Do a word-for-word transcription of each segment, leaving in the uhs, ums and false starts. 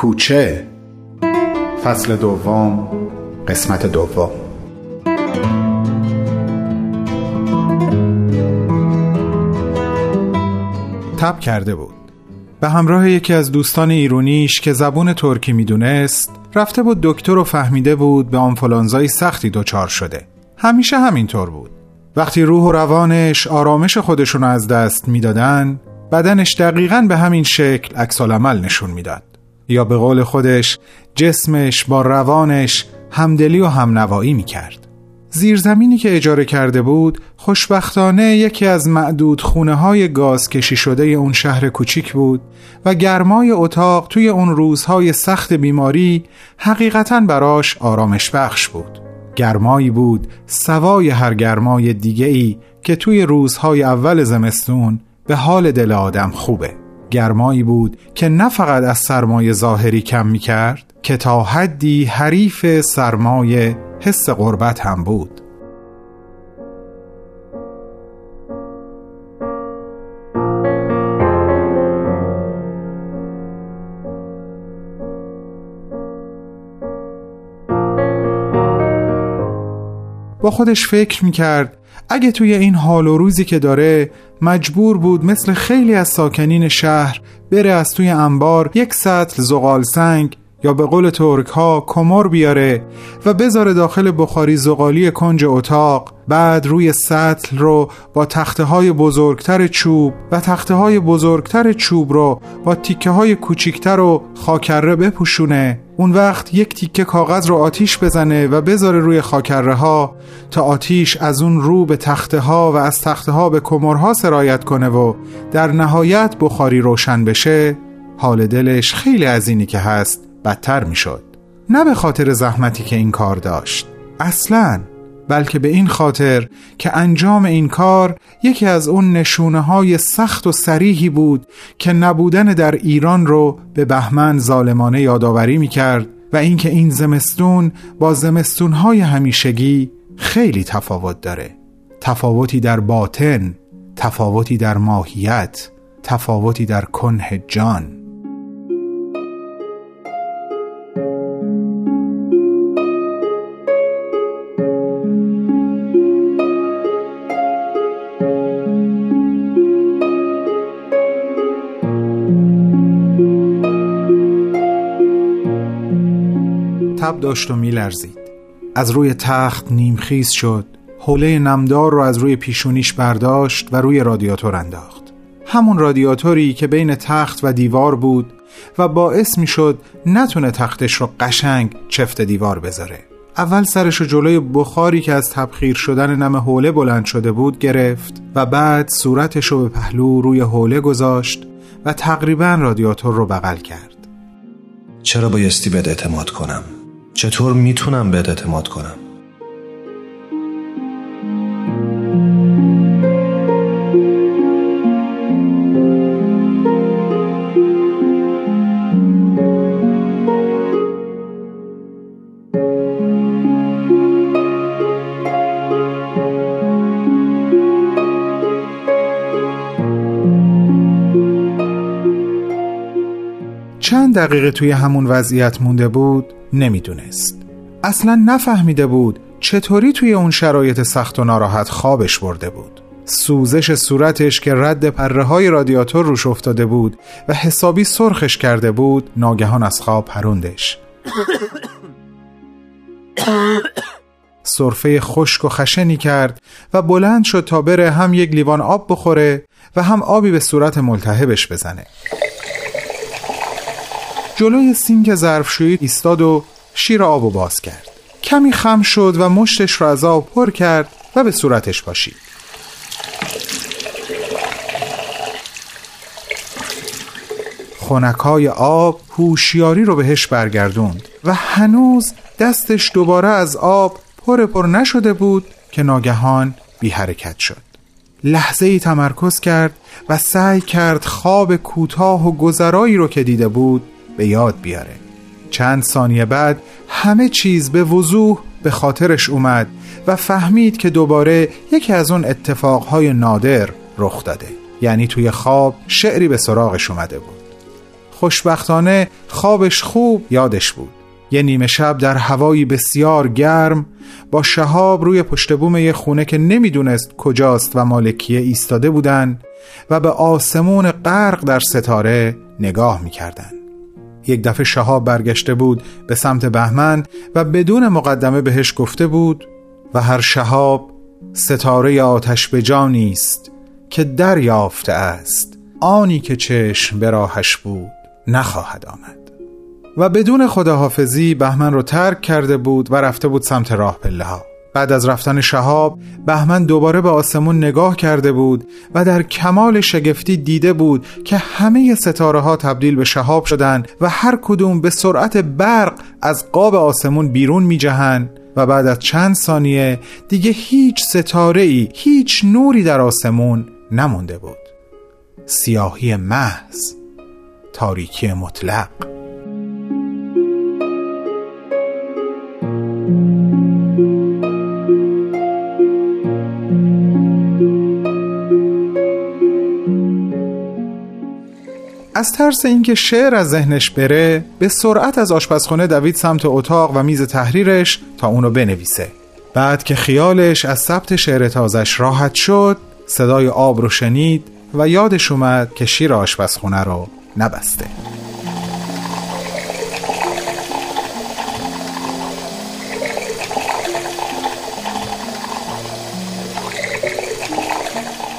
کوچه فصل دوم قسمت دوم. تب کرده بود. به همراه یکی از دوستان ایرونیش که زبون ترکی میدونست رفته بود دکتر و فهمیده بود به آنفولانزای سختی دچار شده. همیشه همینطور بود. وقتی روح و روانش آرامش خودشون از دست میدادن بدنش دقیقاً به همین شکل عکس‌العمل نشون میداد. یا به قول خودش جسمش با روانش همدلی و همنوایی میکرد. زیرزمینی که اجاره کرده بود خوشبختانه یکی از معدود خونه‌های گاز کشی شده اون شهر کوچیک بود و گرمای اتاق توی اون روزهای سخت بیماری حقیقتاً براش آرامش بخش بود. گرمایی بود سوای هر گرمای دیگه‌ای که توی روزهای اول زمستون به حال دل آدم خوبه. گرمایی بود که نه فقط از سرمای ظاهری کم می کرد که تا حدی حریف سرمای حس غربت هم بود. با خودش فکر می کرد اگه توی این حال و روزی که داره مجبور بود مثل خیلی از ساکنین شهر بره از توی انبار یک سطل زغال سنگ یا به قول ترک ها کومور بیاره و بذاره داخل بخاری زغالی کنج اتاق، بعد روی سطل رو با تخته های بزرگتر چوب و تخته های بزرگتر چوب رو با تیکه های کوچیکتر و خاکره بپوشونه، اون وقت یک تیکه کاغذ رو آتیش بزنه و بذاره روی خاکره ها تا آتیش از اون رو به تخته ها و از تخته ها به کومورها سرایت کنه و در نهایت بخاری روشن بشه، حال دلش خیلی از اینی که هست بدتر می شد. نه به خاطر زحمتی که این کار داشت اصلاً، بلکه به این خاطر که انجام این کار یکی از اون نشونه های سخت و صریحی بود که نبودن در ایران رو به بهمن ظالمانه یادآوری می کرد و اینکه این زمستون با زمستون های همیشگی خیلی تفاوت داره. تفاوتی در باطن، تفاوتی در ماهیت، تفاوتی در کنه جان. تب داشت و می لرزید. از روی تخت نیمخیز شد، حوله نمدار رو از روی پیشونیش برداشت و روی رادیاتور انداخت. همون رادیاتوری که بین تخت و دیوار بود و باعث می شد نتونه تختش رو قشنگ چفت دیوار بذاره. اول سرش رو جلوی بخاری که از تبخیر شدن نم حوله بلند شده بود گرفت و بعد صورتش رو به پهلو روی حوله گذاشت و تقریباً رادیاتور رو بغل کرد. چرا بایستی بهت اعتماد کنم؟ چطور میتونم بهت اعتماد کنم؟ چند دقیقه توی همون وضعیت مونده بود نمیدونست. اصلا نفهمیده بود چطوری توی اون شرایط سخت و ناراحت خوابش برده بود. سوزش صورتش که رد پره‌های رادیاتور روش افتاده بود و حسابی سرخش کرده بود ناگهان از خواب پروندش. سرفه خشک و خشنی کرد و بلند شد تا بره هم یک لیوان آب بخوره و هم آبی به صورت ملتهبش بزنه. جلوی سینک ظرفشویی ایستاد و شیر آب رو باز کرد. کمی خم شد و مشتش رو از آب پر کرد و به صورتش پاشید. خنکای آب هوشیاری رو بهش برگردوند و هنوز دستش دوباره از آب پر پر نشده بود که ناگهان بی حرکت شد. لحظه ای تمرکز کرد و سعی کرد خواب کوتاه و گذرایی رو که دیده بود به یاد بیاره. چند ثانیه بعد همه چیز به وضوح به خاطرش اومد و فهمید که دوباره یکی از اون اتفاقهای نادر رخ داده. یعنی توی خواب شعری به سراغش اومده بود. خوشبختانه خوابش خوب یادش بود. یه نیمه شب در هوایی بسیار گرم با شهاب روی پشت بوم یه خونه که نمیدونست کجاست و مالکیه ایستاده بودن و به آسمون غرق در ستاره نگاه میکردن. یک دفعه شهاب برگشته بود به سمت بهمن و بدون مقدمه بهش گفته بود: و هر شهاب ستاره آتش به جا نیست که دریافته است آنی که چشم به راهش بود نخواهد آمد. و بدون خداحافظی بهمن رو ترک کرده بود و رفته بود سمت راه پله ها. بعد از رفتن شهاب بهمن دوباره به آسمون نگاه کرده بود و در کمال شگفتی دیده بود که همه ستاره ها تبدیل به شهاب شدن و هر کدوم به سرعت برق از قاب آسمون بیرون می جهن و بعد از چند ثانیه دیگه هیچ ستاره‌ای، هیچ نوری در آسمون نمونده بود. سیاهی محض، تاریکی مطلق. از ترس اینکه شعر از ذهنش بره به سرعت از آشپزخانه دوید سمت اتاق و میز تحریرش تا اونو بنویسه. بعد که خیالش از ثبت شعر تازش راحت شد صدای آب رو شنید و یادش اومد که شیر آشپزخونه رو نبسته.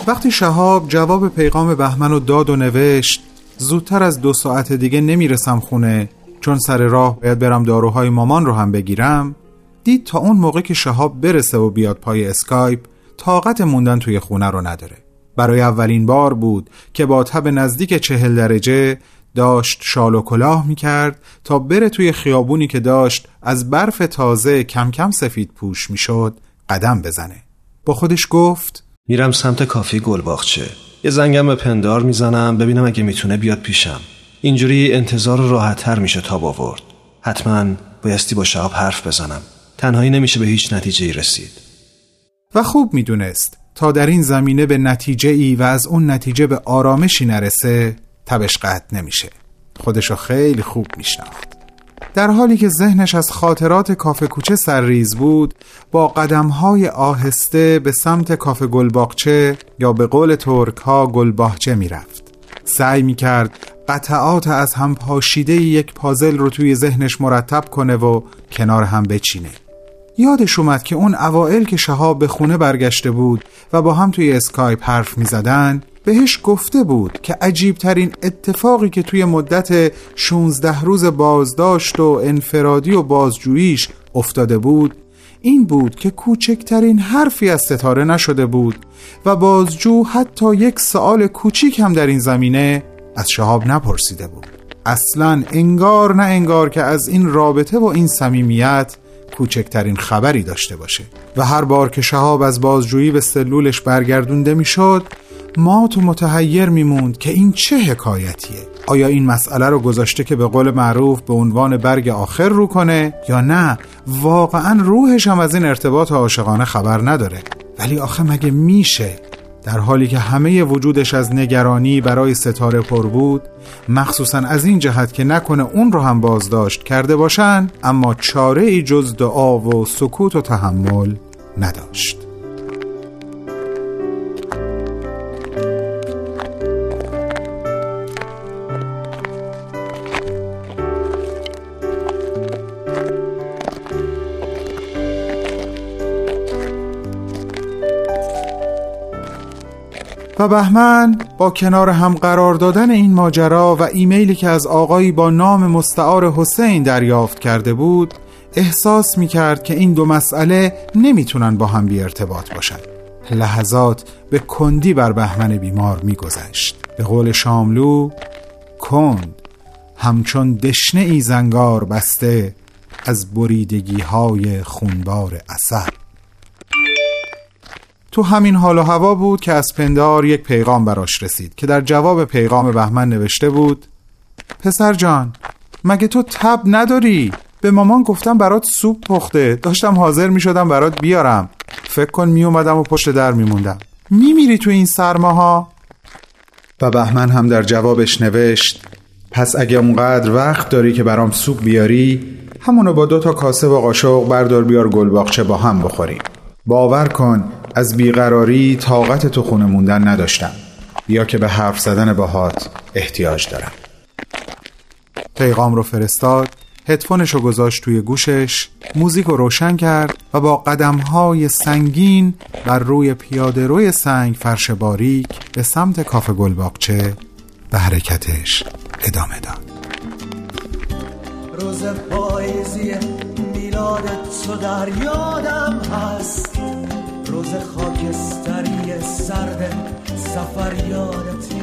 وقتی شهاب جواب پیغام بهمن رو داد و نوشت: زودتر از دو ساعت دیگه نمیرسم خونه چون سر راه باید برم داروهای مامان رو هم بگیرم، دید تا اون موقع که شهاب برسه و بیاد پای اسکایپ طاقت موندن توی خونه رو نداره. برای اولین بار بود که با تب نزدیک چهل درجه داشت شال و کلاه میکرد تا بره توی خیابونی که داشت از برف تازه کم کم سفید پوش میشد قدم بزنه. با خودش گفت: میرم سمت کافی گل باغچه، یه زنگم به پندار میزنم ببینم اگه میتونه بیاد پیشم. اینجوری انتظار راحت‌تر میشه تا باورد. حتما بایستی با شهاب حرف بزنم، تنهایی نمیشه به هیچ نتیجه‌ای رسید. و خوب میدونست تا در این زمینه به نتیجه‌ای و از اون نتیجه به آرامشی نرسه تبش قطع نمیشه. خودشو خیلی خوب میشناخت. در حالی که ذهنش از خاطرات کافه کوچه سرریز بود با قدم‌های آهسته به سمت کافه گل باغچه یا به قول ترک‌ها گل باغچه می‌رفت. سعی می‌کرد قطعات از هم پاشیده یک پازل رو توی ذهنش مرتب کنه و کنار هم بچینه. یادش اومد که اون اوائل که شهاب به خونه برگشته بود و با هم توی اسکایپ حرف می‌زدن بهش گفته بود که عجیبترین اتفاقی که توی مدت شانزده روز بازداشت و انفرادی و بازجوییش افتاده بود این بود که کوچکترین حرفی از ستاره نشده بود و بازجو حتی یک سوال کوچیک هم در این زمینه از شهاب نپرسیده بود. اصلاً انگار نه انگار که از این رابطه و این صمیمیت کوچکترین خبری داشته باشه. و هر بار که شهاب از بازجویی به سلولش برگردونده میشد ما تو متحیر میموند که این چه حکایتیه؟ آیا این مسئله رو گذاشته که به قول معروف به عنوان برگ آخر رو کنه یا نه واقعا روحش هم از این ارتباط عاشقانه خبر نداره؟ ولی آخه مگه میشه؟ در حالی که همه وجودش از نگرانی برای ستاره پر بود، مخصوصا از این جهت که نکنه اون رو هم بازداشت کرده باشن، اما چاره ای جز دعا و سکوت و تحمل نداشت. و بهمن با کنار هم قرار دادن این ماجرا و ایمیلی که از آقایی با نام مستعار حسین دریافت کرده بود احساس میکرد که این دو مسئله نمیتونن با هم بی ارتباط باشن. لحظات به کندی بر بهمن بیمار میگذشت. به قول شاملو کند همچون دشنه ای زنگار بسته از بریدگی های خونبار عسل. تو همین حال و هوا بود که از پندار یک پیغام براش رسید که در جواب پیغام بهمن نوشته بود: پسر جان مگه تو تب نداری؟ به مامان گفتم برات سوپ پخته، داشتم حاضر می شدم برات بیارم. فکر کن می اومدم و پشت در می موندم. می میری تو این سرماها؟ و بهمن هم در جوابش نوشت: پس اگه اونقدر وقت داری که برام سوپ بیاری، همونو با دو تا کاسه و قاشق بردار بیار گل باغچه با هم بخوریم. باور کن از بیقراری طاقت تو خونه موندن نداشتم، یا که به حرف زدن باهات احتیاج دارم. پیغام رو فرستاد، هدفونش رو گذاشت توی گوشش، موزیک رو روشن کرد و با قدم‌های سنگین بر روی پیاده روی سنگ فرش باریک به سمت کافه گل باغچه به حرکتش ادامه داد. روز پاییزی میلادت تو در یادم هست، روز خاکستری سرد سفر یادت